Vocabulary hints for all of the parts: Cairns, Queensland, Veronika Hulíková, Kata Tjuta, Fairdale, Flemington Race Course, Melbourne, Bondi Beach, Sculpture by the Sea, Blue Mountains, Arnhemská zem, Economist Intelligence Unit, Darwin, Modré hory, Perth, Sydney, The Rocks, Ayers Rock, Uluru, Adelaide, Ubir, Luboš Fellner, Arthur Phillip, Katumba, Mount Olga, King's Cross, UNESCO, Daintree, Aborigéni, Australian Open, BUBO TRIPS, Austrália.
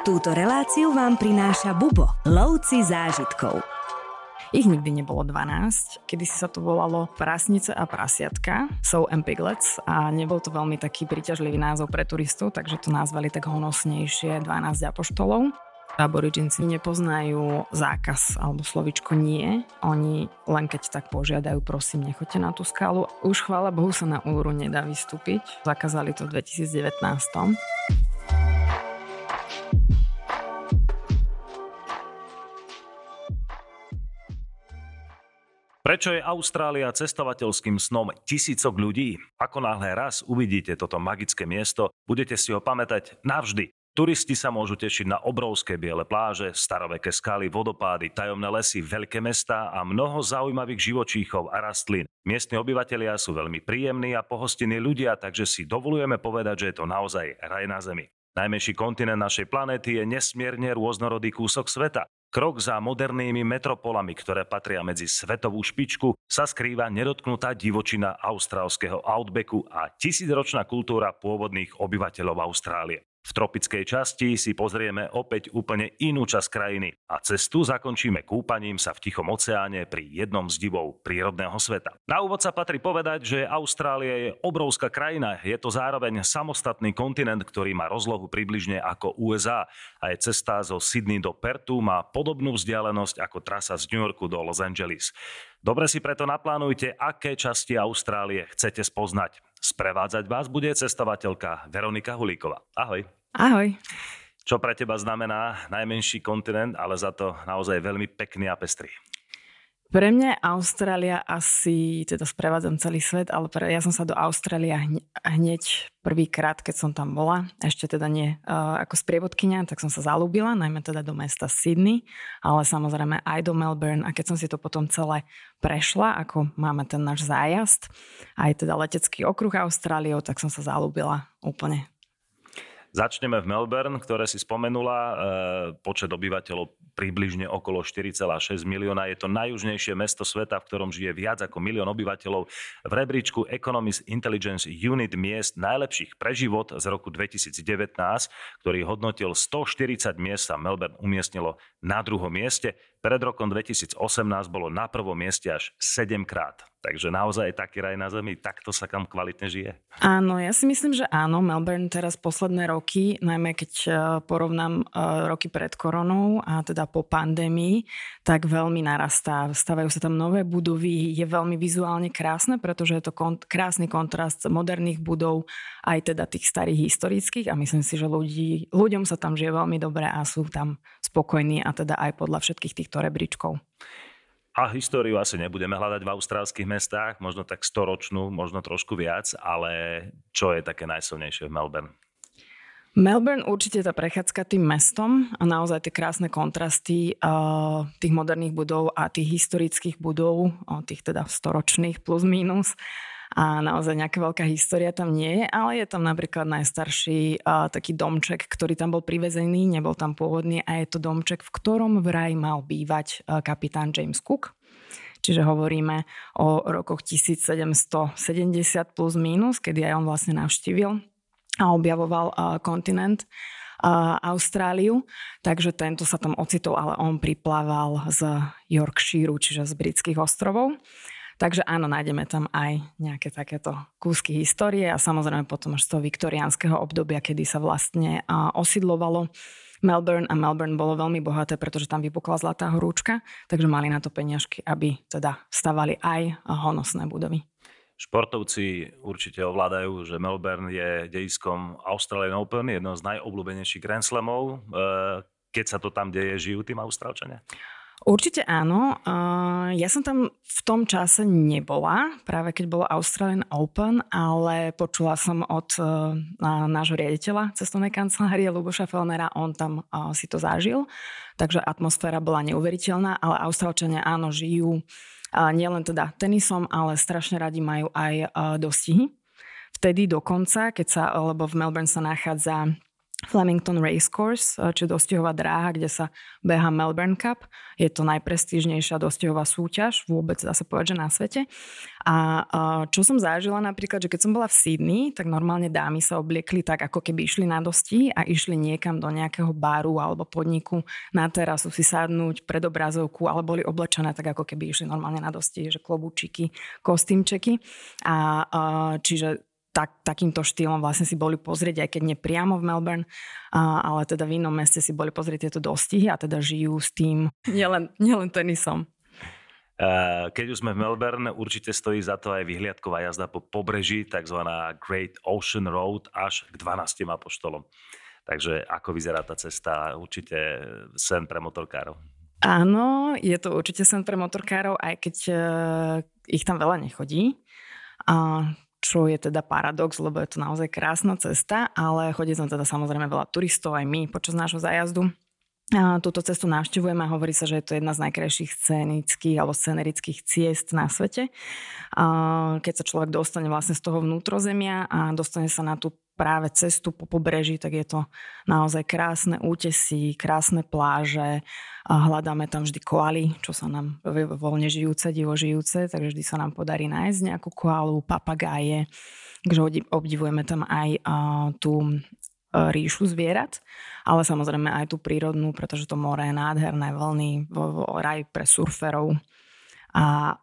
Túto reláciu vám prináša Bubo, lovci zážitkov. Ich nikdy nebolo 12, kedysi sa to volalo prasnice a prasiatka, sow and piglets, a nebol to veľmi taký príťažlivý názov pre turistov, takže to nazvali tak honosnejšie 12 apoštolov. Aborigénci nepoznajú zákaz alebo slovičko nie. Oni len keď tak požiadajú, prosím, nechoďte na tú skalu. Už chvála Bohu sa na Uluru nedá vystúpiť. Zakázali to v 2019. Prečo je Austrália cestovateľským snom tisícok ľudí? Ako náhle raz uvidíte toto magické miesto, budete si ho pamätať navždy. Turisti sa môžu tešiť na obrovské biele pláže, staroveké skaly, vodopády, tajomné lesy, veľké mestá a mnoho zaujímavých živočíchov a rastlín. Miestni obyvatelia sú veľmi príjemní a pohostinní ľudia, takže si dovolujeme povedať, že je to naozaj raj na zemi. Najmenší kontinent našej planéty je nesmierne rôznorodý kúsok sveta. Krok za modernými metropolami, ktoré patria medzi svetovú špičku, sa skrýva nedotknutá divočina austrálskeho outbacku a tisícročná kultúra pôvodných obyvateľov Austrálie. V tropickej časti si pozrieme opäť úplne inú časť krajiny a cestu zakončíme kúpaním sa v Tichom oceáne pri jednom z divov prírodného sveta. Na úvod sa patrí povedať, že Austrália je obrovská krajina, je to zároveň samostatný kontinent, ktorý má rozlohu približne ako USA a je cesta zo Sydney do Perthu má podobnú vzdialenosť ako trasa z New Yorku do Los Angeles. Dobre si preto naplánujte, aké časti Austrálie chcete spoznať. Sprevádzať vás bude cestovateľka Veronika Hulíková. Ahoj. Ahoj. Čo pre teba znamená najmenší kontinent, ale za to naozaj veľmi pekný a pestrý? Pre mňa Austrália asi, teda sprevádzam celý svet, ale ja som sa do Austrália hneď prvýkrát, keď som tam bola, ešte teda nie ako sprievodkyňa, tak som sa zalúbila, najmä teda do mesta Sydney, ale samozrejme aj do Melbourne. A keď som si to potom celé prešla, ako máme ten náš zájazd, aj teda letecký okruh Austráliou, tak som sa zalúbila úplne. Začneme v Melbourne, ktoré si spomenula. Počet obyvateľov približne okolo 4,6 milióna. Je to najjužnejšie mesto sveta, v ktorom žije viac ako milión obyvateľov. V rebríčku Economist Intelligence Unit miest najlepších pre život z roku 2019, ktorý hodnotil 140 miest, sa Melbourne umiestnilo na druhom mieste. Pred rokom 2018 bolo na prvom mieste až 7-krát. Takže naozaj taký raj na zemi, takto sa kam kvalitne žije. Áno, ja si myslím, že áno. Melbourne teraz posledné roky, najmä keď porovnám roky pred koronou a teda po pandémii, tak veľmi narastá. Stavajú sa tam nové budovy, je veľmi vizuálne krásne, pretože je to krásny kontrast moderných budov aj teda tých starých historických, a myslím si, že ľuďom sa tam žije veľmi dobre a sú tam spokojní, a teda aj podľa všetkých týchto rebríčkov. A históriu asi nebudeme hľadať v austrálskych mestách, možno tak 100-ročnú, možno trošku viac, ale čo je také najsilnejšie v Melbourne? Melbourne určite tá prechádzka tým mestom a naozaj tie krásne kontrasty tých moderných budov a tých historických budov, tých teda 100-ročných plus mínus. A naozaj nejaká veľká história tam nie je, ale je tam napríklad najstarší taký domček, ktorý tam bol privezený, nebol tam pôvodný, a je to domček, v ktorom vraj mal bývať kapitán James Cook. Čiže hovoríme o rokoch 1770 plus mínus, kedy aj on vlastne navštívil a objavoval kontinent Austráliu. Takže tento sa tam ocitol, ale on priplával z Yorkshireu, čiže z Britských ostrovov. Takže áno, nájdeme tam aj nejaké takéto kúsky histórie a samozrejme potom až z toho viktoriánskeho obdobia, kedy sa vlastne osídlovalo Melbourne, a Melbourne bolo veľmi bohaté, pretože tam vypukla zlatá horúčka, takže mali na to peniažky, aby teda stavali aj honosné budovy. Športovci určite ovládajú, že Melbourne je dejiskom Australian Open, jedno z najobľúbenejších Grand Slamov. Keď sa to tam deje, žijú tým Austrálčania? Určite áno. Ja som tam v tom čase nebola, práve keď bolo Australian Open, ale počula som od nášho riaditeľa cestovnej kancelárie Luboša Fellnera, on tam si to zažil, takže atmosféra bola neuveriteľná, ale Austrálčania áno, žijú nielen teda tenisom, ale strašne radi majú aj dostihy. Vtedy dokonca, lebo v Melbourne sa nachádza Flemington Race Course, čiže dostihová dráha, kde sa beha Melbourne Cup. Je to najprestížnejšia dostihová súťaž vôbec, dá sa povedať, že na svete. A čo som zažila napríklad, že keď som bola v Sydney, tak normálne dámy sa obliekli tak, ako keby išli na dosti a išli niekam do nejakého baru alebo podniku na terasu si sadnúť pred obrazovku, ale boli oblečené tak, ako keby išli normálne na dosti, že klobúčiky, kostýmčeky. A čiže takýmto štýlom vlastne si boli pozrieť, aj keď nie priamo v Melbourne, ale teda v inom meste si boli pozrieť tieto dostihy a teda žijú s tým nielen tenisom. Keď už sme v Melbourne, určite stojí za to aj vyhliadková jazda po pobreží, takzvaná Great Ocean Road až k 12 apoštolom. Takže ako vyzerá tá cesta? Určite sen pre motorkárov. Áno, je to určite sen pre motorkárov, aj keď ich tam veľa nechodí. Čo je teda paradox, lebo je to naozaj krásna cesta, ale chodí tam teda samozrejme veľa turistov, aj my počas nášho zájazdu. Túto cestu navštevujeme a hovorí sa, že je to jedna z najkrajších scenických alebo scenerických ciest na svete. Keď sa človek dostane vlastne z toho vnútrozemia a dostane sa na tú práve cestu po pobreží, tak je to naozaj krásne útesy, krásne pláže. Hľadáme tam vždy koaly, čo sa nám voľne žijúce, divožijúce, takže vždy sa nám podarí nájsť nejakú koalu, papagáje. Takže obdivujeme tam aj tú ríšu zvierat, ale samozrejme aj tú prírodnú, pretože to more je nádherné, vlny, raj pre surferov a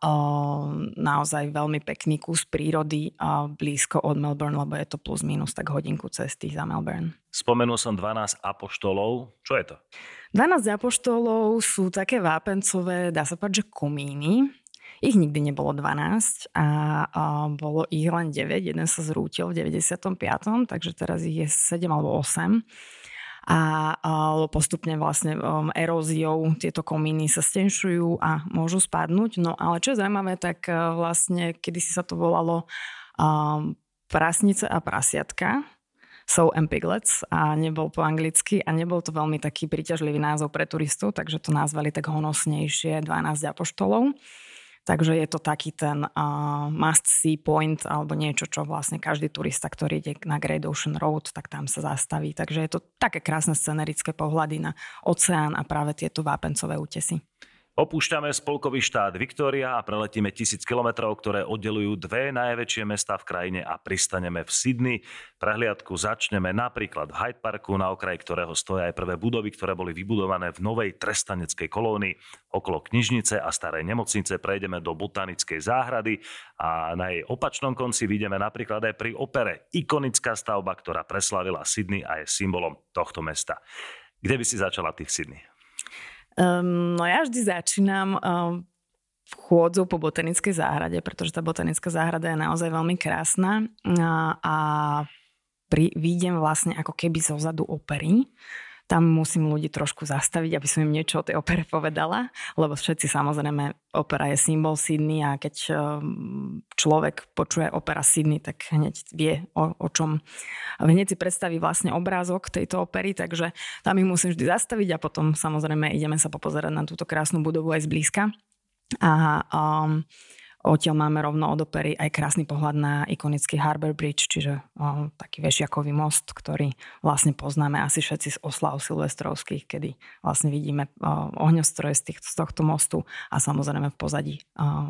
naozaj veľmi pekný kus prírody blízko od Melbourne, lebo je to plus minus tak hodinku cesty za Melbourne. Spomenul som 12 apoštolov. Čo je to? 12 apoštolov sú také vápencové, dá sa povedať, že komíny. Ich nikdy nebolo 12 a bolo ich len 9. Jeden sa zrútil v 95., takže teraz ich je 7 alebo 8. A postupne vlastne eróziou tieto komíny sa stenšujú a môžu spadnúť. No ale čo je zaujímavé, tak vlastne kedysi sa to volalo prasnice a prasiatka. So and piglets a nebol po anglicky a nebol to veľmi taký príťažlivý názov pre turistov, takže to nazvali tak honosnejšie 12 apoštolov. Takže je to taký ten must-see point alebo niečo, čo vlastne každý turista, ktorý ide na Great Ocean Road, tak tam sa zastaví. Takže je to také krásne scenerické pohľady na oceán a práve tieto vápencové útesy. Opúšťame spolkový štát Viktória a preletíme 1000 kilometrov, ktoré oddelujú dve najväčšie mestá v krajine a pristaneme v Sydney. Prehliadku začneme napríklad v Hyde Parku, na okraji ktorého stoja aj prvé budovy, ktoré boli vybudované v novej trestaneckej kolónii. Okolo knižnice a starej nemocnice prejdeme do botanickej záhrady a na jej opačnom konci vidíme napríklad aj pri opere ikonická stavba, ktorá preslavila Sydney a je symbolom tohto mesta. Kde by si začala ty v Sydney? No ja vždy začínam chôdzou po botanickej záhrade, pretože tá botanická záhrada je naozaj veľmi krásna a vidím vlastne ako keby zozadu opery. Tam musím ľudí trošku zastaviť, aby som im niečo o tej opere povedala, lebo všetci samozrejme, opera je symbol Sydney a keď človek počuje opera Sydney, tak hneď vie o čom. Hneď si predstaví vlastne obrázok tejto opery, takže tam ich musím vždy zastaviť a potom samozrejme ideme sa popozerať na túto krásnu budovu aj zblízka. Odtiaľ máme rovno od opery aj krásny pohľad na ikonický Harbour Bridge, čiže taký vešiakový most, ktorý vlastne poznáme asi všetci z osláv silvestrovských, kedy vlastne vidíme ohňostroje z tohto mostu a samozrejme v pozadí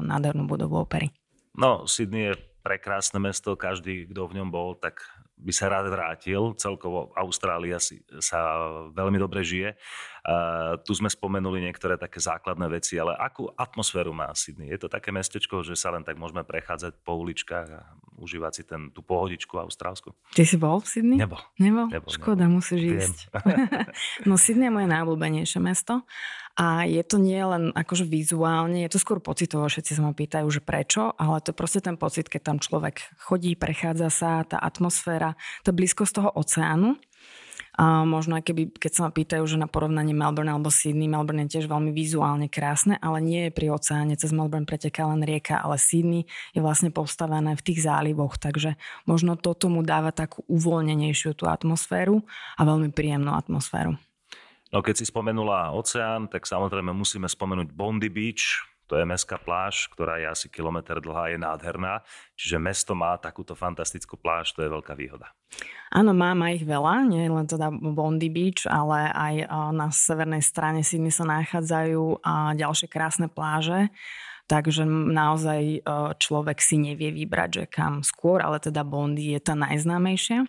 nádhernú budovu opery. No, Sydney je prekrásne mesto, každý, kto v ňom bol, tak by sa rád vrátil. Celkovo Austrália sa veľmi dobre žije. Tu sme spomenuli niektoré také základné veci, ale akú atmosféru má Sydney? Je to také mestečko, že sa len tak môžeme prechádzať po uličkách a užívať si tú pohodičku austrálsku? Ty si bol v Sydney? Nebol. Škoda, musíš ísť. No Sydney je moje najobľúbenejšie mesto a je to nie len akože vizuálne, je to skôr pocitovo, všetci sa ma pýtajú, že prečo, ale to je proste ten pocit, keď tam človek chodí, prechádza sa, tá atmosféra, tá blízkosť toho oceánu. A možno aj keď sa ma pýtajú, že na porovnanie Melbourne alebo Sydney, Melbourne je tiež veľmi vizuálne krásne, ale nie je pri oceáne. Cez Melbourne preteká len rieka, ale Sydney je vlastne postavené v tých zálivoch, takže možno toto mu dáva takú uvoľnenejšiu tú atmosféru a veľmi príjemnú atmosféru. No keď si spomenula oceán, tak samozrejme musíme spomenúť Bondi Beach. To je mestská pláž, ktorá je asi kilometr dlhá, je nádherná. Čiže mesto má takúto fantastickú pláž, to je veľká výhoda. Áno, má ich veľa, nie len teda Bondi Beach, ale aj na severnej strane Sydney sa nachádzajú ďalšie krásne pláže. Takže naozaj človek si nevie vybrať, že kam skôr, ale teda Bondi je tá najznámejšia.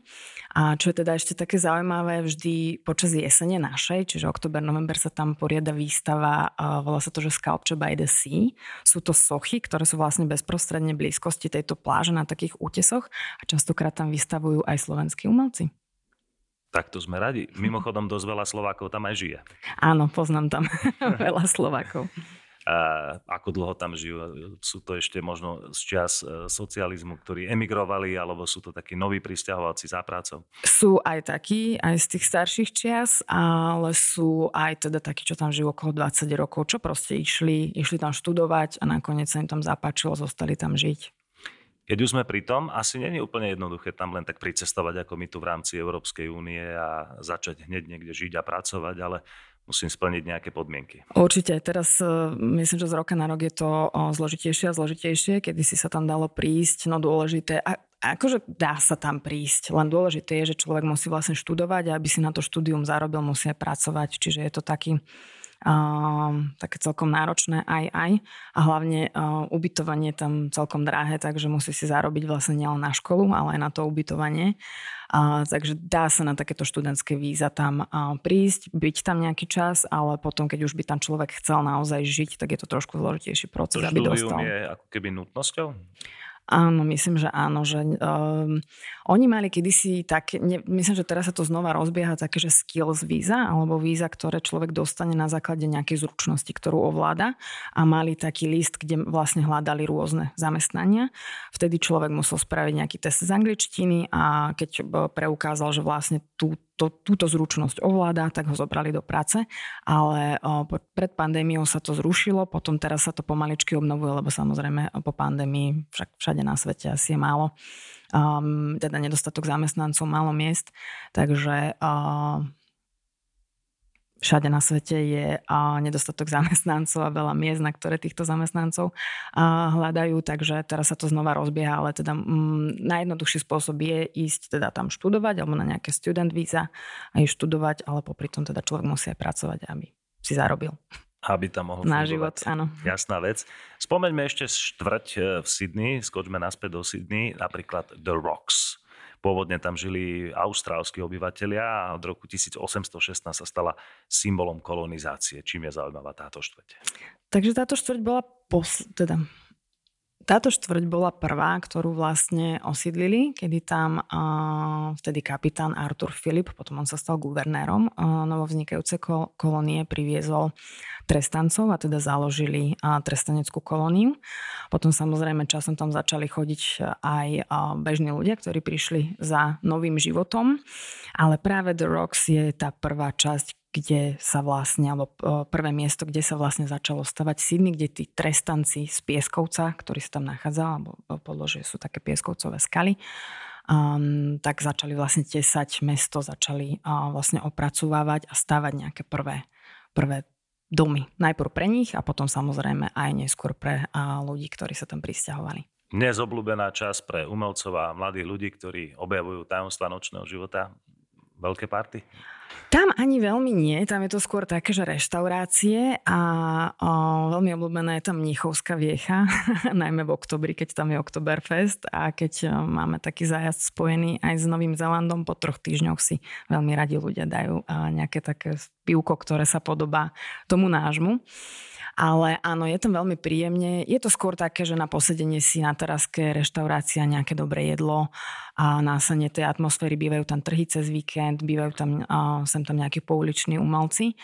A čo je teda ešte také zaujímavé, vždy počas jesene našej, čiže október, november sa tam poriada výstava, volá sa to, že Sculpture by the Sea. Sú to sochy, ktoré sú vlastne bezprostredne blízkosti tejto pláže na takých útesoch a častokrát tam vystavujú aj slovenskí umelci. Tak to sme radi. Mimochodom, dosť veľa Slovákov tam aj žije. Áno, poznám tam veľa Slovákov. A ako dlho tam žijú. Sú to ešte možno z čias socializmu, ktorí emigrovali, alebo sú to takí noví prisťahovalci za prácou? Sú aj takí, aj z tých starších čias, ale sú aj teda takí, čo tam žijú okolo 20 rokov, čo proste išli tam študovať a nakoniec sa im tam zapáčilo, zostali tam žiť. Keď už sme pri tom, asi nie je úplne jednoduché tam len tak pricestovať, ako my tu v rámci Európskej únie a začať hneď niekde žiť a pracovať, ale musím splniť nejaké podmienky. Určite. Teraz myslím, že z roka na rok je to zložitejšie a zložitejšie, kedy si sa tam dalo prísť. No dôležité, akože dá sa tam prísť, len dôležité je, že človek musí vlastne študovať a aby si na to štúdium zarobil, musí pracovať. Čiže je to také celkom náročné aj. A hlavne ubytovanie tam celkom drahé, takže musí si zarobiť vlastne nielen na školu, ale aj na to ubytovanie. Takže dá sa na takéto študentské víza tam prísť, byť tam nejaký čas, ale potom, keď už by tam človek chcel naozaj žiť, tak je to trošku zložitejší proces, aby dostal. To štúdium je ako keby nutnosťou? Áno, myslím, že áno. Že, oni mali kedysi také, myslím, že teraz sa to znova rozbieha také, že skills víza, alebo víza, ktoré človek dostane na základe nejakej zručnosti, ktorú ovláda, a mali taký list, kde vlastne hľadali rôzne zamestnania. Vtedy človek musel spraviť nejaký test z angličtiny a keď preukázal, že vlastne túto zručnosť ovláda, tak ho zobrali do práce, ale pred pandémiou sa to zrušilo, potom teraz sa to pomaličky obnovuje, lebo samozrejme po pandémii všade na svete asi je málo, teda nedostatok zamestnancov, málo miest, takže všade na svete je nedostatok zamestnancov a veľa miest, na ktoré týchto zamestnancov hľadajú, takže teraz sa to znova rozbieha, ale teda najjednoduchší spôsob je ísť teda tam študovať alebo na nejaké student víza a ísť študovať, ale popri tom teda človek musí aj pracovať, aby si zarobil. Aby tam mohol na fungovať. Život, áno. Jasná vec. Spomeňme ešte štvrť v Sydney, skočme naspäť do Sydney, napríklad The Rocks. Pôvodne tam žili austrálski obyvatelia a od roku 1816 sa stala symbolom kolonizácie. Čím je zaujímavá táto štvrť? Takže táto štvrť bola Táto štvrť bola prvá, ktorú vlastne osídlili, kedy tam vtedy kapitán Arthur Phillip, potom on sa stal guvernérom novovznikajúcej kolónie, priviezol trestancov a teda založili trestaneckú kolóniu. Potom samozrejme časom tam začali chodiť aj bežní ľudia, ktorí prišli za novým životom, ale práve The Rocks je tá prvá časť, kde sa vlastne, alebo prvé miesto, kde sa vlastne začalo stavať Sydney, kde tí trestanci z pieskovca, ktorý sa tam nachádzal, alebo podložie sú také pieskovcové skaly, tak začali vlastne tesať mesto, začali vlastne opracovávať a stavať nejaké prvé domy. Najprv pre nich a potom samozrejme aj neskôr pre ľudí, ktorí sa tam prisťahovali. Dnes obľúbená časť pre umelcov a mladých ľudí, ktorí objavujú tajomstvá nočného života. Veľké party? Tam ani veľmi nie, tam je to skôr také, že reštaurácie a veľmi obľúbená je tam Mnichovská viecha, najmä v oktobri, keď tam je Oktoberfest a keď máme taký zájazd spojený aj s Novým Zélandom, po 3 týždňoch si veľmi radi ľudia dajú nejaké také pivko, ktoré sa podobá tomu nášmu. Ale áno, je tam veľmi príjemne. Je to skôr také, že na posedenie si na teraske, reštaurácia, nejaké dobré jedlo a násanie tej atmosféry. Bývajú tam trhy cez víkend, bývajú tam sem tam nejakí pouliční umelci.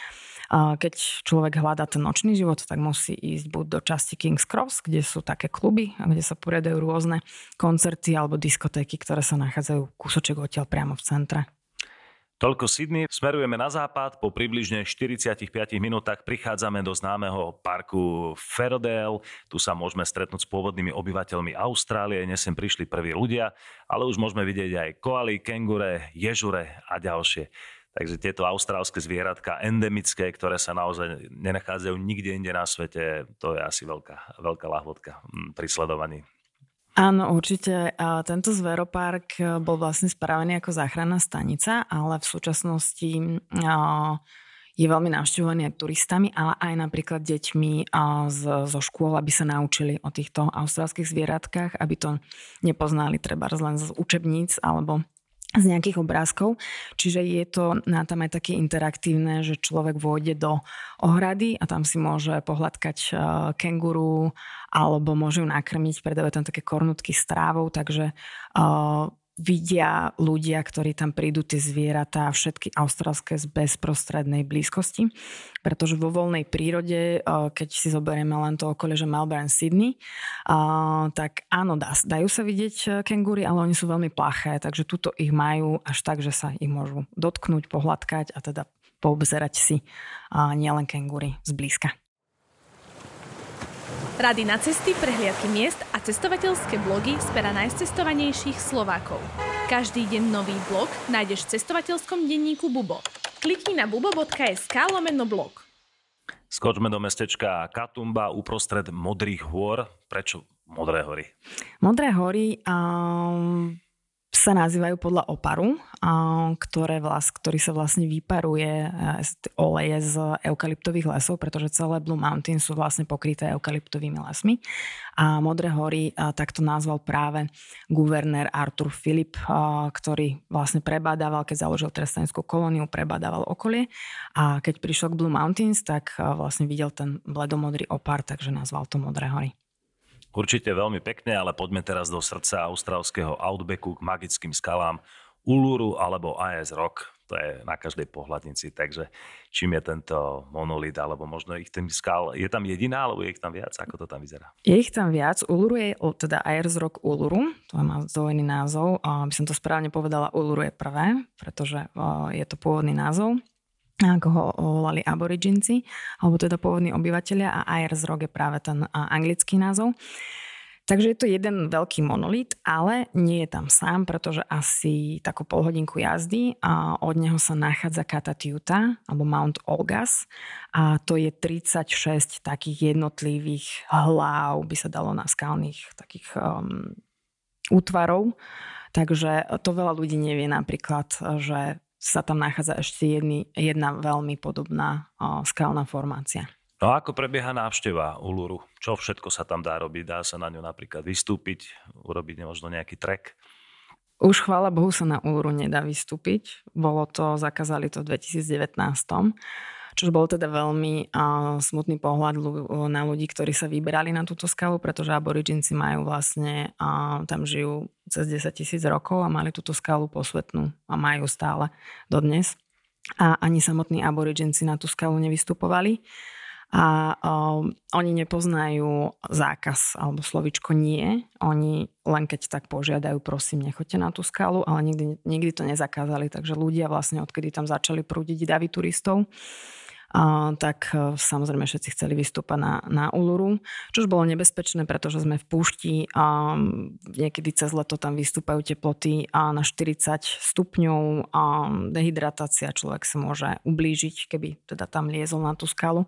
Keď človek hľadá ten nočný život, tak musí ísť buď do časti King's Cross, kde sú také kluby, kde sa poriadajú rôzne koncerty alebo diskotéky, ktoré sa nachádzajú kúsoček odtiaľ priamo v centre. Toľko Sydney. Smerujeme na západ. Po približne 45 minútach prichádzame do známeho parku Fairdale. Tu sa môžeme stretnúť s pôvodnými obyvateľmi Austrálie. Dnes sem prišli prví ľudia, ale už môžeme vidieť aj koaly, kengure, ježure a ďalšie. Takže tieto austrálske zvieratka endemické, ktoré sa naozaj nenachádzajú nikde inde na svete, to je asi veľká lahvodka pri sledovaní. Áno, určite. Tento zveropark bol vlastne spravený ako záchranná stanica, ale v súčasnosti je veľmi navštevovaný aj turistami, ale aj napríklad deťmi zo škôl, aby sa naučili o týchto austrálskych zvieratkách, aby to nepoznali trebárs len z učebníc alebo z nejakých obrázkov. Čiže je to tam aj také interaktívne, že človek vôjde do ohrady a tam si môže pohľadkať kenguru alebo môže ju nakrmiť, predávajú tam také kornutky s trávou, takže vidia ľudia, ktorí tam prídu, tie zvieratá, všetky austrálske z bezprostrednej blízkosti, pretože vo voľnej prírode, keď si zoberieme len to okolie, že Melbourne, Sydney, tak áno, dajú sa vidieť kengúry, ale oni sú veľmi plaché, takže tuto ich majú až tak, že sa ich môžu dotknúť, pohľadkať a teda poobzerať si nielen kengúry zblízka. Rady na cesty, prehliadky miest a cestovateľské blogy z pera najcestovanejších Slovákov. Každý deň nový blog nájdeš v cestovateľskom denníku Bubo. Klikni na bubo.sk/blog. Skočme do mestečka Katumba uprostred Modrých hôr. Prečo Modré hory? Modré hory sa nazývajú podľa oparu, ktorý sa vlastne vyparuje oleje z eukalyptových lesov, pretože celé Blue Mountains sú vlastne pokryté eukalyptovými lesmi. A Modré hory takto nazval práve guvernér Arthur Phillip, ktorý vlastne prebadával, keď založil tresťanskú kolóniu, prebadával okolie. A keď prišiel k Blue Mountains, tak vlastne videl ten bledomodrý opar, takže nazval to Modré hory. Určite veľmi pekne, ale poďme teraz do srdca austrálskeho Outbacku k magickým skalám Uluru alebo Ayers Rock. To je na každej pohľadnici, takže čím je tento monolit, alebo možno ich tým skal, je tam jediná, alebo je ich tam viac? Ako to tam vyzerá? Je ich tam viac. Uluru je, teda Ayers Rock Uluru, to má zdvojený názov. Aby som to správne povedala, Uluru je prvé, pretože je to pôvodný názov, ako ho volali Aboriginci, alebo teda pôvodní obyvateľia, a Ayers Rock je práve ten anglický názov. Takže je to jeden veľký monolit, ale nie je tam sám, pretože asi takú polhodinku jazdy a od neho sa nachádza Kata Tjuta, alebo Mount Olga, a to je 36 takých jednotlivých hlav, by sa dalo, na skalných takých útvarov. Takže to veľa ľudí nevie napríklad, že sa tam nachádza ešte jedna veľmi podobná skalná formácia. No a ako prebieha návšteva Uluru? Čo všetko sa tam dá robiť? Dá sa na ňu napríklad vystúpiť, urobiť možno nejaký trek? Už chvála Bohu sa na Uluru nedá vystúpiť. Zakázali to v 2019. Čo bol teda veľmi smutný pohľad na ľudí, ktorí sa vyberali na túto skalu, pretože Aboriginci majú vlastne, tam žijú cez 10 000 rokov a mali túto skalu posvetnú a majú stále dodnes. A ani samotní Aboriginci na tú skalu nevystupovali. A oni nepoznajú zákaz alebo slovičko nie. Oni len keď tak požiadajú, prosím, nechoďte na tú skalu, ale nikdy to nezakázali. Takže ľudia vlastne, odkedy tam začali prúdiť davy turistov, tak samozrejme všetci chceli vystúpať na Uluru, čož bolo nebezpečné, pretože sme v púšti a niekedy cez leto tam vystúpajú teploty na 40 stupňov, dehydratácia, človek sa môže ublížiť, keby teda tam liezol na tú skalu.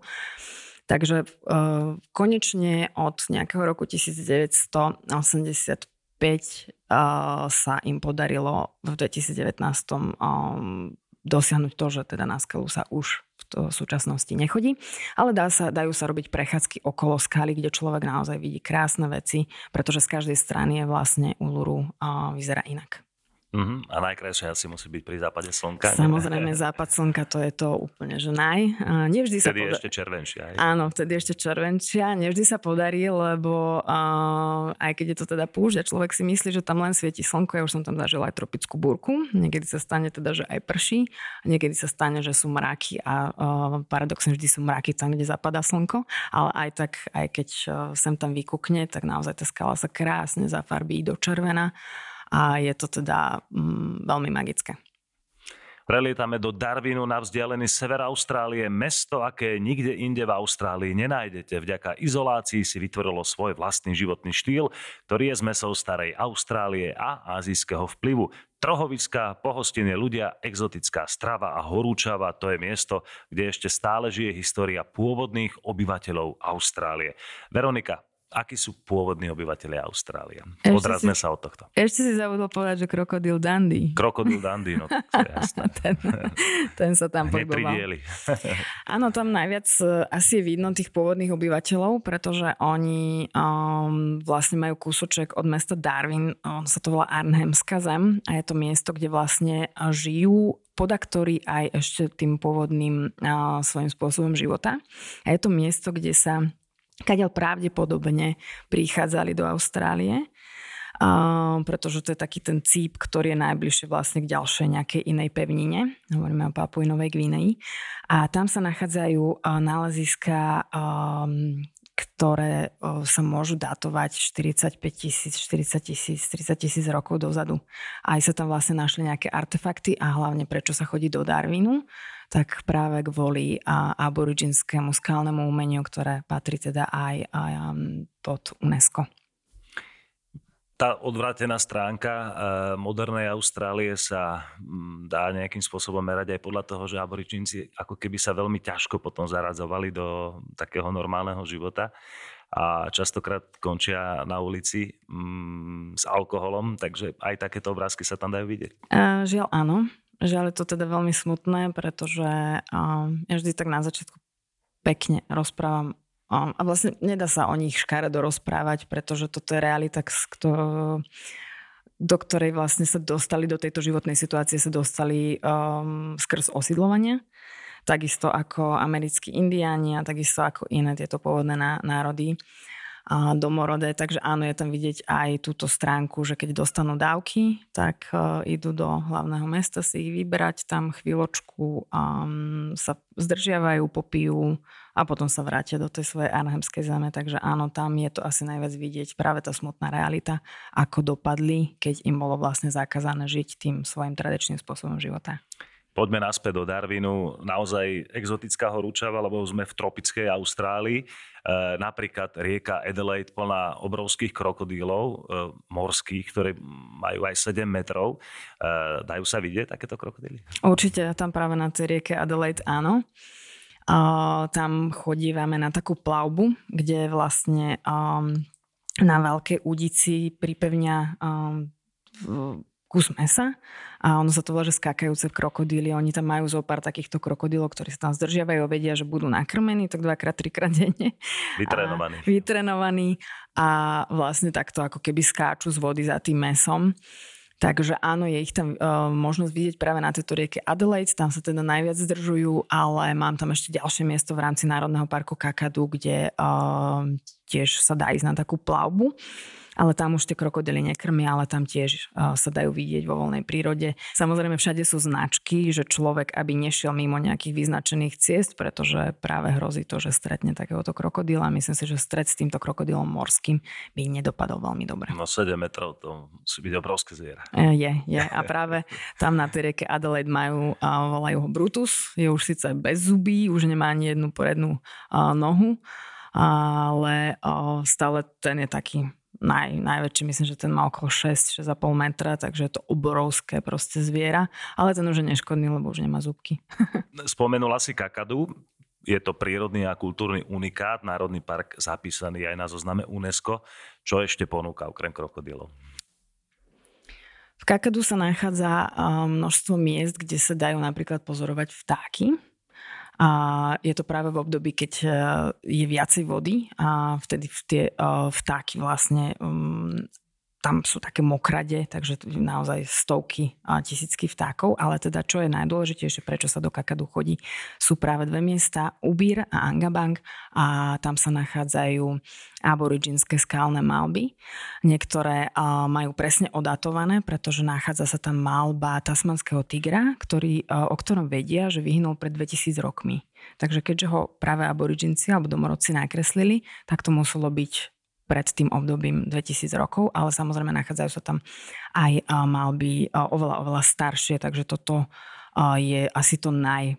Takže konečne od nejakého roku 1985 sa im podarilo v 2019 dosiahnuť to, že teda na skalu sa už v súčasnosti nechodí, ale dajú sa robiť prechádzky okolo skaly, kde človek naozaj vidí krásne veci, pretože z každej strany je vlastne Uluru vyzerá inak. Mm-hmm. A najkrajšie asi musí byť pri západe slnka. Samozrejme, západ slnka, to je to úplne, že Nevždy sa podarí. Ešte červenšia. Aj? Áno, vtedy ešte červenšia. Nevždy sa podarí, lebo aj keď je to teda púšť a človek si myslí, že tam len svieti slnko, ja už som tam zažila aj tropickú búrku. Niekedy sa stane teda, že aj prší. Niekedy sa stane, že sú mraky a paradoxne vždy sú mraky tam, kde zapadá slnko. Ale aj tak, aj keď sem tam vykukne, tak naozaj tá skala sa krásne zafarbí do červena. A je to teda veľmi magické. Prelietame do Darwinu na vzdialený sever Austrálie. Mesto, aké nikde inde v Austrálii nenájdete. Vďaka izolácii si vytvorilo svoj vlastný životný štýl, ktorý je zmesou starej Austrálie a ázijského vplyvu. Trhoviská, pohostenie, ľudia, exotická strava a horúčava, to je miesto, kde ešte stále žije história pôvodných obyvateľov Austrálie. Veronika, akí sú pôvodní obyvateľia Austrálie? Odrazme sa od tohto. Ešte si zavodol povedať, že Crocodile Dundee. Crocodile Dundee, no to je jasné. ten sa tam podobal. Áno, tam najviac asi je vidno tých pôvodných obyvateľov, pretože oni vlastne majú kúsoček od mesta Darwin, on sa to volá Arnhemská zem a je to miesto, kde vlastne žijú podaktori aj ešte tým pôvodným svojím spôsobom života. A je to miesto, kde sa kadiaľ pravdepodobne prichádzali do Austrálie, pretože to je taký ten cíp, ktorý je najbližšie vlastne k ďalšej nejakej inej pevnine. Hovoríme o Papui Novej Gvineji. A tam sa nachádzajú náleziska, ktoré sa môžu datovať 40 tisíc rokov dozadu. Aj sa tam vlastne našli nejaké artefakty a hlavne prečo sa chodí do Darwinu, tak práve kvôli aborigenskému skalnému umeniu, ktoré patrí teda aj pod UNESCO. Tá odvrátená stránka modernej Austrálie sa dá nejakým spôsobom merať aj podľa toho, že aborigínci ako keby sa veľmi ťažko potom zaradzovali do takého normálneho života a častokrát končia na ulici s alkoholom, takže aj takéto obrázky sa tam dajú vidieť. Žiaľ áno. Žiaľ, je to teda veľmi smutné, pretože ja vždy tak na začiatku pekne rozprávam. A vlastne nedá sa o nich škaredo rozprávať, pretože toto je realita, do ktorej vlastne sa dostali, do tejto životnej situácie sa dostali skrz osídlovania. Takisto ako americkí indiáni a takisto ako iné tieto pôvodné národy domorodé. Takže áno, je tam vidieť aj túto stránku, že keď dostanú dávky, tak idú do hlavného mesta si ich vybrať, tam chvíľočku sa zdržiavajú, popijú a potom sa vrátia do tej svojej arnhemskej zeme. Takže áno, tam je to asi najviac vidieť práve tá smutná realita, ako dopadli, keď im bolo vlastne zakázané žiť tým svojim tradičným spôsobom života. Poďme naspäť do Darwinu. Naozaj exotická horúčava, lebo sme v tropickej Austrálii. Napríklad rieka Adelaide plná obrovských krokodílov, morských, ktoré majú aj 7 metrov. Dajú sa vidieť takéto krokodíly? Určite, tam práve na tej rieke Adelaide áno. Tam chodívame na takú plavbu, kde vlastne na veľkej údici pripevňa kus mesa a ono sa to volá, že skákajúce krokodíly. Oni tam majú zo pár takýchto krokodílov, ktorí sa tam zdržiavajú, vedia, že budú nakrmení, tak 2-3 krát denne. Vytrenovaní. A vlastne takto ako keby skáču z vody za tým mesom. Takže áno, je ich tam možnosť vidieť práve na tejto rieke Adelaide, tam sa teda najviac zdržujú, ale mám tam ešte ďalšie miesto v rámci Národného parku Kakadu, kde tiež sa dá ísť na takú plavbu. Ale tam už tie krokodily nekrmia, ale tam tiež sa dajú vidieť vo voľnej prírode. Samozrejme všade sú značky, že človek, aby nešiel mimo nejakých vyznačených ciest, pretože práve hrozí to, že stretne takéhoto krokodíla. Myslím si, že stret s týmto krokodílom morským by nedopadol veľmi dobre. No 7 metrov, to musí byť obrovské zviera. Je. A práve tam na tej rieke Adelaide volajú ho Brutus. Je už síce bez zubí, už nemá ani jednu poriadnu nohu, ale stále ten je taký najväčší, myslím, že ten má okolo 6,5 metra, takže je to obrovské proste zviera, ale ten už je neškodný, lebo už nemá zúbky. Spomenula si Kakadu, je to prírodný a kultúrny unikát, národný park zapísaný aj na zozname UNESCO. Čo ešte ponúka okrem krokodílov? V Kakadu sa nachádza množstvo miest, kde sa dajú napríklad pozorovať vtáky. A je to práve v období, keď je viacej vody a vtedy tie vtáky vlastne tam sú také mokrade, takže naozaj stovky a tisícky vtákov, ale teda čo je najdôležitejšie, prečo sa do Kakadu chodí, sú práve dve miesta, Ubir a Angabang, a tam sa nachádzajú aborigínske skalné malby. Niektoré majú presne odatované, pretože nachádza sa tam malba tasmanského tigra, o ktorom vedia, že vyhynul pred 2000 rokmi. Takže keďže ho práve aborigínci alebo domorodci nakreslili, tak to muselo byť pred tým obdobím 2000 rokov, ale samozrejme nachádzajú sa tam aj malby oveľa staršie, takže toto je asi to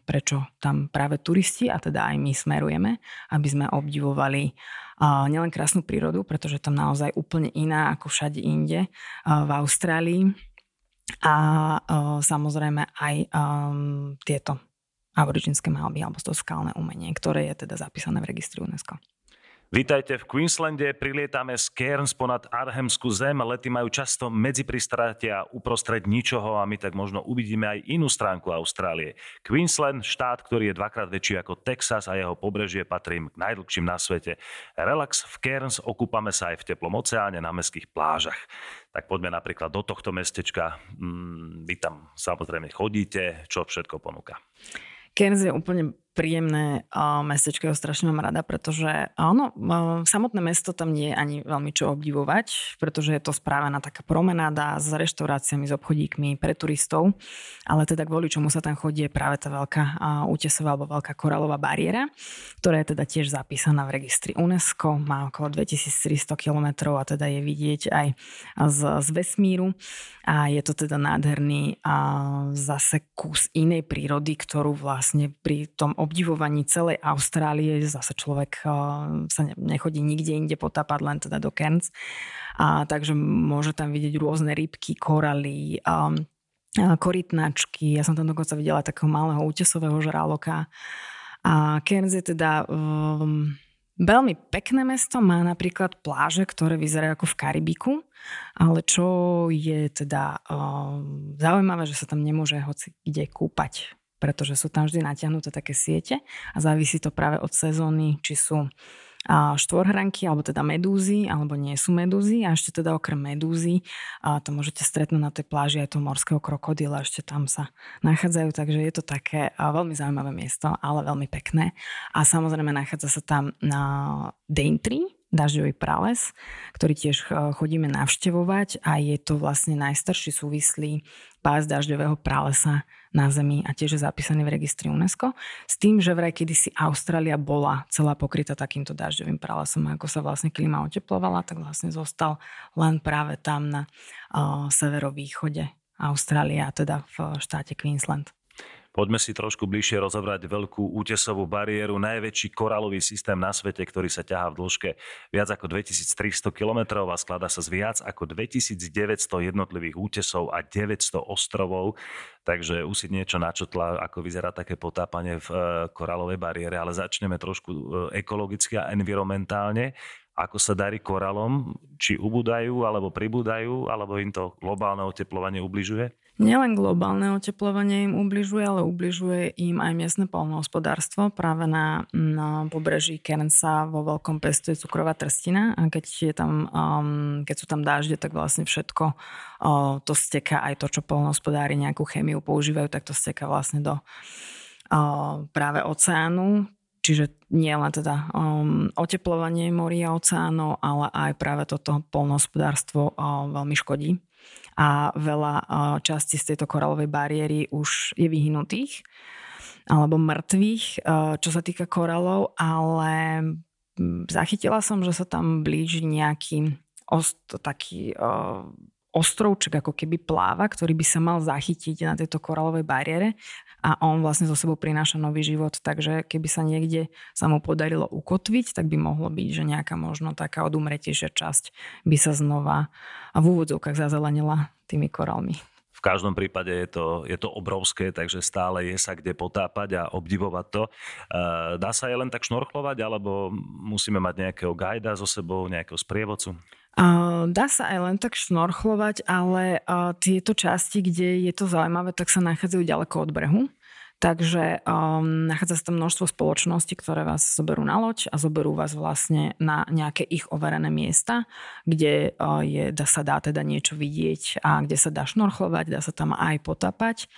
prečo tam práve turisti, a teda aj my smerujeme, aby sme obdivovali nielen krásnu prírodu, pretože tam naozaj úplne iná ako všade inde v Austrálii, a samozrejme aj tieto aboričinské malby alebo to skalné umenie, ktoré je teda zapísané v registri UNESCO. Vítajte v Queenslande, prilietame z Cairns ponad Arnhemskú zem, lety majú často medzipristátia uprostred ničoho a my tak možno uvidíme aj inú stránku Austrálie. Queensland, štát, ktorý je dvakrát väčší ako Texas a jeho pobrežie patrí k najdlhším na svete. Relax v Cairns, okúpame sa aj v teplom oceáne na mestských plážach. Tak poďme napríklad do tohto mestečka, vy tam samozrejme chodíte, čo všetko ponúka. Cairns je úplne príjemné mestečko, je ho strašne mám rada, pretože áno, samotné mesto tam nie je ani veľmi čo obdivovať, pretože je to správená taká promenáda s reštauráciami, s obchodíkmi pre turistov, ale teda kvôli čomu sa tam chodí je práve tá veľká útesová alebo veľká koralová bariéra, ktorá je teda tiež zapísaná v registri UNESCO, má okolo 2300 kilometrov a teda je vidieť aj z vesmíru a je to teda nádherný zase kus inej prírody, ktorú vlastne pri tom obdivovaní celej Austrálie, zase človek sa nechodí nikde inde potápať, len teda do Cairns. Takže môže tam vidieť rôzne rybky, koraly, korytnačky. Ja som tam dokonca videla takého malého útesového žraloka. A Cairns je teda veľmi pekné mesto, má napríklad pláže, ktoré vyzerajú ako v Karibiku, ale čo je teda zaujímavé, že sa tam nemôže hoci kde kúpať, pretože sú tam vždy natiahnuté také siete a závisí to práve od sezóny, či sú štvorhranky, alebo teda medúzy, alebo nie sú medúzy. A ešte teda okrem medúzy, to môžete stretnúť na tej pláži aj toho morského krokodíla, ešte tam sa nachádzajú, takže je to také veľmi zaujímavé miesto, ale veľmi pekné. A samozrejme nachádza sa tam na Daintree, dažďový prales, ktorý tiež chodíme navštevovať a je to vlastne najstarší súvislý pás dažďového pralesa na Zemi a tiež je zapísaný v registri UNESCO. S tým, že vraj kedysi Austrália bola celá pokrytá takýmto dažďovým pralesom a ako sa vlastne klíma oteplovala, tak vlastne zostal len práve tam na severovýchode Austrália, teda v štáte Queensland. Poďme si trošku bližšie rozobrať veľkú útesovú bariéru, najväčší koralový systém na svete, ktorý sa ťahá v dĺžke viac ako 2300 kilometrov a skladá sa z viac ako 2900 jednotlivých útesov a 900 ostrovov. Takže už si niečo načotla, ako vyzerá také potápanie v koralovej bariére, ale začneme trošku ekologicky a environmentálne. Ako sa darí koralom, či ubúdajú, alebo pribúdajú, alebo im to globálne oteplovanie ubližuje? Nielen globálne oteplovanie im ubližuje, ale ubližuje im aj miestne poľnohospodárstvo. Práve na pobreží Cairnsa vo veľkom pestuje cukrová trstina a keď sú tam dážde, tak vlastne všetko to steká, aj to, čo poľnohospodári nejakú chémiu používajú, tak to steká vlastne do práve oceánu. Čiže nie len teda oteplovanie morí a oceánov, ale aj práve toto poľnohospodárstvo veľmi škodí. A veľa častí z tejto koralovej bariéry už je vyhnutých alebo mŕtvych, čo sa týka koralov, ale zachytila som, že sa tam blíži nejaký taký ostrovček, ako keby pláva, ktorý by sa mal zachytiť na tejto koralovej bariére a on vlastne so sebou prináša nový život, takže keby sa niekde sa mu podarilo ukotviť, tak by mohlo byť, že nejaká možno taká odumretejšia časť by sa znova v úvodzovkách zazelenila tými koralmi. V každom prípade je to obrovské, takže stále je sa kde potápať a obdivovať to. Dá sa je len tak šnorchlovať, alebo musíme mať nejakého guida so sebou, nejakého sprievodcu? Dá sa aj len tak šnorchlovať, ale tieto časti, kde je to zaujímavé, tak sa nachádzajú ďaleko od brehu. Takže nachádza sa tam množstvo spoločností, ktoré vás zoberú na loď a zoberú vás vlastne na nejaké ich overené miesta, kde sa dá teda niečo vidieť a kde sa dá šnorchlovať, dá sa tam aj potápať.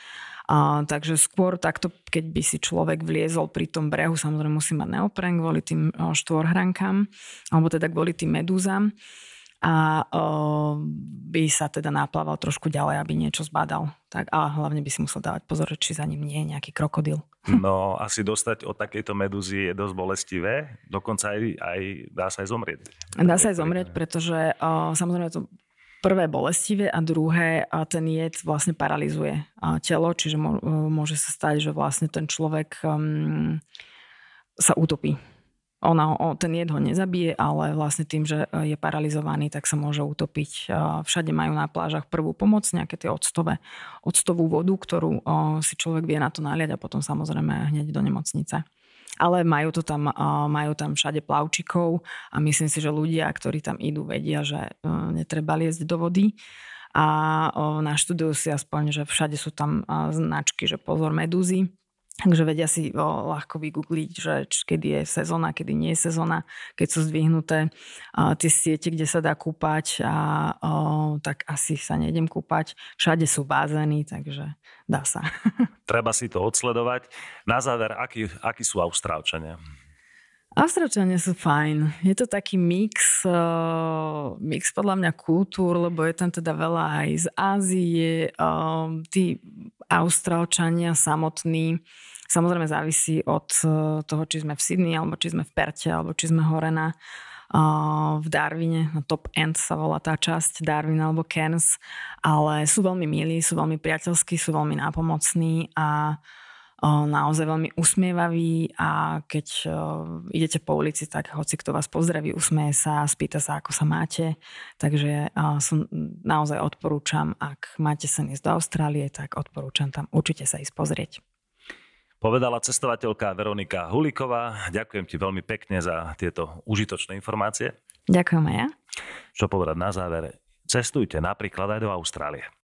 Takže skôr takto, keď by si človek vliezol pri tom brehu, samozrejme musí mať neopren kvôli tým štvorhrankám, alebo teda kvôli tým medúzam a by sa teda naplával trošku ďalej, aby niečo zbadal. Tak, a hlavne by si musel dávať pozor, či za ním nie je nejaký krokodil. No, asi dostať od takejto medúzy je dosť bolestivé, dokonca aj dá sa aj zomrieť. Dá sa aj zomrieť, pretože samozrejme to prvé bolestivé a druhé ten jed vlastne paralizuje telo, čiže môže sa stať, že vlastne ten človek sa utopí. Ten jed ho nezabije, ale vlastne tým, že je paralizovaný, tak sa môže utopiť. Všade majú na plážach prvú pomoc, nejaké tie octovú vodu, ktorú si človek vie na to naliať a potom samozrejme hneď do nemocnice. Ale majú tam všade plavčikov a myslím si, že ľudia, ktorí tam idú, vedia, že netreba liezť do vody. A naštudujú si aspoň, že všade sú tam značky, že pozor medúzy. Takže vedia si ľahko vygoogliť, že kedy je sezóna, kedy nie je sezóna, keď sú zdvihnuté tie siete, kde sa dá kúpať a tak asi sa nejdem kúpať. Všade sú bazény, takže dá sa. Treba si to odsledovať. Na záver, akí sú Austrálčania? Austrálčania sú fajn. Je to taký mix podľa mňa kultúr, lebo je tam teda veľa aj z Ázie. Tí Austrálčania samotní samozrejme závisí od toho, či sme v Sydney, alebo či sme v Perte, alebo či sme hore v Darwine, na Top End sa volá tá časť, Darwin alebo Cairns, ale sú veľmi milí, sú veľmi priateľskí, sú veľmi nápomocní a naozaj veľmi usmievaví a keď idete po ulici, tak hoci kto vás pozdraví, usmieje sa, spýta sa, ako sa máte. Takže naozaj odporúčam, ak máte sen ísť do Austrálie, tak odporúčam tam určite sa ísť pozrieť. Povedala cestovateľka Veronika Hulíková. Ďakujem ti veľmi pekne za tieto užitočné informácie. Ďakujem aj ja. Čo povedať na záver? Cestujte napríklad aj do Austrálie.